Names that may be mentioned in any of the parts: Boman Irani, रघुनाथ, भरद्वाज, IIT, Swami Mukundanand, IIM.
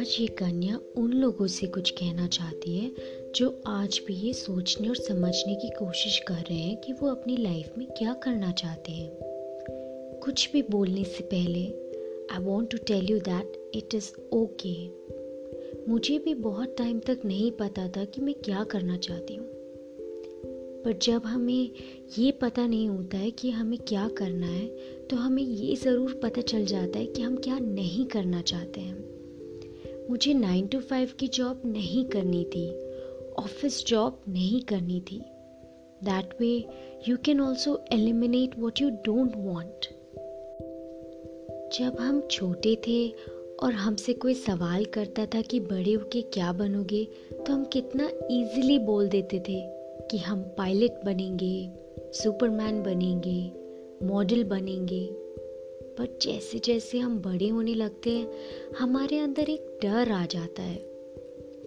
आज ये कन्या उन लोगों से कुछ कहना चाहती है जो आज भी ये सोचने और समझने की कोशिश कर रहे हैं कि वो अपनी लाइफ में क्या करना चाहते हैं। कुछ भी बोलने से पहले I want to tell you that it is okay. मुझे भी बहुत टाइम तक नहीं पता था कि मैं क्या करना चाहती हूँ, पर जब हमें ये पता नहीं होता है कि हमें क्या करना है तो हमें ये ज़रूर पता चल जाता है कि हम क्या नहीं करना चाहते हैं। मुझे 9 to 5 की जॉब नहीं करनी थी, ऑफिस जॉब नहीं करनी थी। That way you can also eliminate what you don't want. जब हम छोटे थे और हमसे कोई सवाल करता था कि बड़े होके क्या बनोगे, तो हम कितना ईजिली बोल देते थे कि हम पायलट बनेंगे, सुपरमैन बनेंगे, मॉडल बनेंगे। पर जैसे जैसे हम बड़े होने लगते हैं हमारे अंदर एक डर आ जाता है,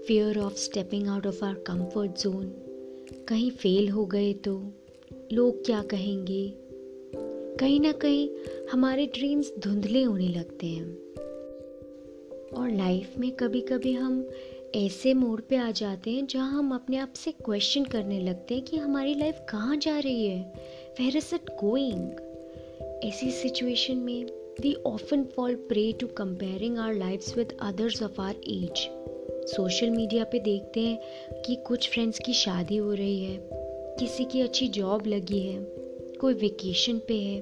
fear of stepping out of our comfort zone. कहीं फेल हो गए तो लोग क्या कहेंगे। कहीं ना कहीं हमारे ड्रीम्स धुंधले होने लगते हैं और लाइफ में कभी कभी हम ऐसे मोड़ पे आ जाते हैं जहाँ हम अपने आप से क्वेश्चन करने लगते हैं कि हमारी लाइफ कहाँ जा रही है, वेयर इज इट गोइंग। ऐसी सिचुएशन में we often fall prey to comparing our lives with others of our age. Social media पे देखते हैं कि कुछ फ्रेंड्स की शादी हो रही है, किसी की अच्छी जॉब लगी है, कोई वेकेशन पे है।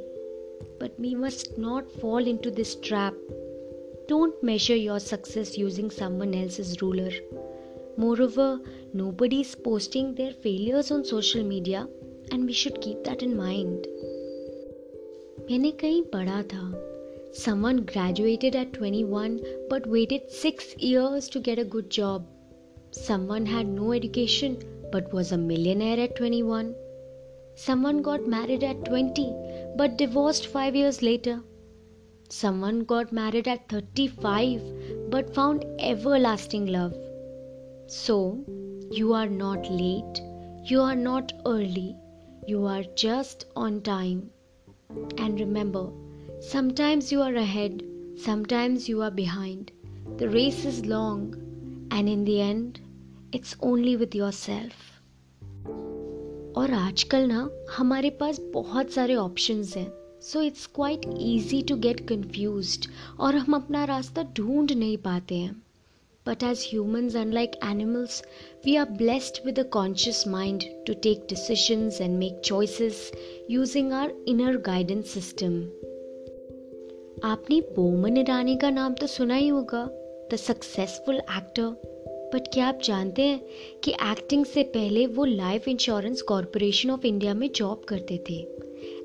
But we must not fall into this trap. Don't measure your success using someone else's ruler. Moreover, nobody is posting their failures on social media and we should keep that in mind. मैंने कहीं पढ़ा था, someone graduated at 21 but waited 6 years to get a good job. Someone had no education but was a millionaire at 21. Someone got married at 20 but divorced 5 years later. Someone got married at 35 but found everlasting love. So, you are not late, you are not early, you are just on time. And remember, sometimes you are ahead, sometimes you are behind. The race is long and in the end, it's only with yourself. और आजकल ना हमारे पास बहुत सारे options हैं। So it's quite easy to get confused और हम अपना रास्ता ढूंढ नहीं पाते हैं। But as humans, unlike animals, we are blessed with a conscious mind to take decisions and make choices using our inner guidance system. आपने बोमन ईरानी का नाम तो सुना ही होगा, the successful actor. But क्या आप जानते हैं कि एक्टिंग से पहले वो life insurance corporation of India में जॉब करते थे।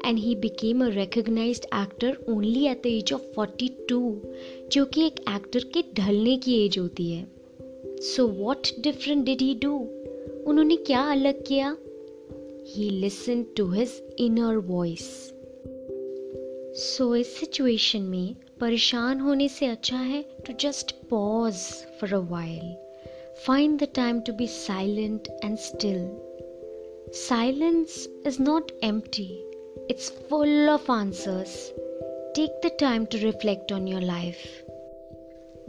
And he became a recognized actor only at the age of 42, जो कि एक एक्टर के ढलने की एज होती है। So what different did he do? उन्होंने क्या अलग किया? He listened to his inner voice. So इस सिचुएशन में परेशान होने से अच्छा है to just pause for a while. Find the time to be silent and still. Silence is not empty. It's full of answers. Take the time to reflect on your life.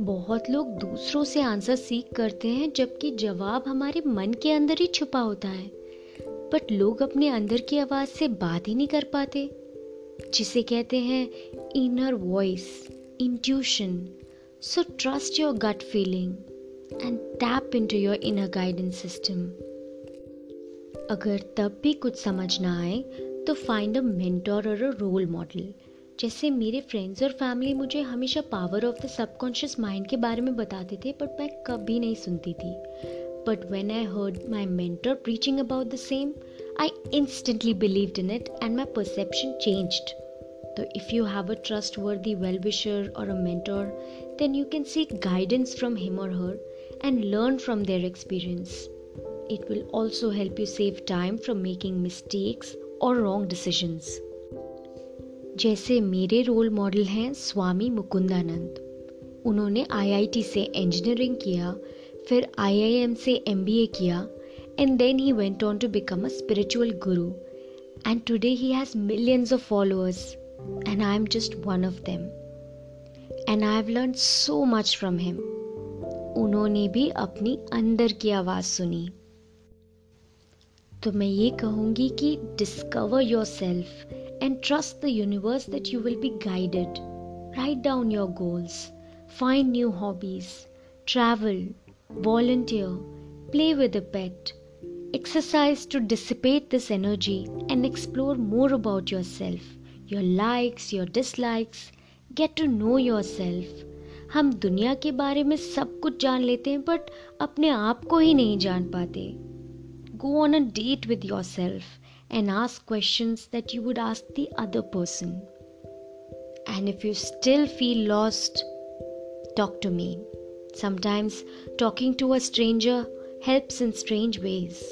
बहुत लोग दूसरों से आंसर सीख करते हैं जबकि जवाब हमारे मन के अंदर ही छुपा होता है। बट लोग अपने अंदर की आवाज़ से बात ही नहीं कर पाते, जिसे कहते हैं inner voice, intuition. So trust your gut feeling and tap into your inner guidance system. अगर तब भी कुछ समझ ना आए तो फाइंड अ मेंटोर और अ रोल मॉडल। जैसे मेरे फ्रेंड्स और फैमिली मुझे हमेशा power of the subconscious mind के बारे में बताते थे, बट मैं कभी नहीं सुनती थी। But when I heard my mentor preaching about the same, I instantly believed in it and my perception changed. तो if you have a trustworthy well wisher और a mentor, then you can seek guidance from him और her and learn from their experience. It will also help you save time from making mistakes or wrong decisions. जैसे मेरे role model हैं स्वामी मुकुंदानंद। उन्होंने IIT से engineering किया, फिर IIM से MBA किया and then he went on to become a spiritual guru. And today he has millions of followers and I am just one of them. And I have learned so much from him. उन्होंने भी अपनी अंदर की आवाज़ सुनी। तो मैं ये कहूँगी कि discover your self and trust the universe that you will be guided. Right down your goals, find new hobbies, travel, volunteer, play with a pet, exercise to dissipate this energy and explore more about yourself, your likes, your dislikes, get to know yourself। हम दुनिया के बारे में सब कुछ जान लेते हैं बट अपने आप को ही नहीं जान पाते। Go on a date with yourself and ask questions that you would ask the other person। And if you still feel lost, talk to me। Sometimes talking to a stranger helps in strange ways.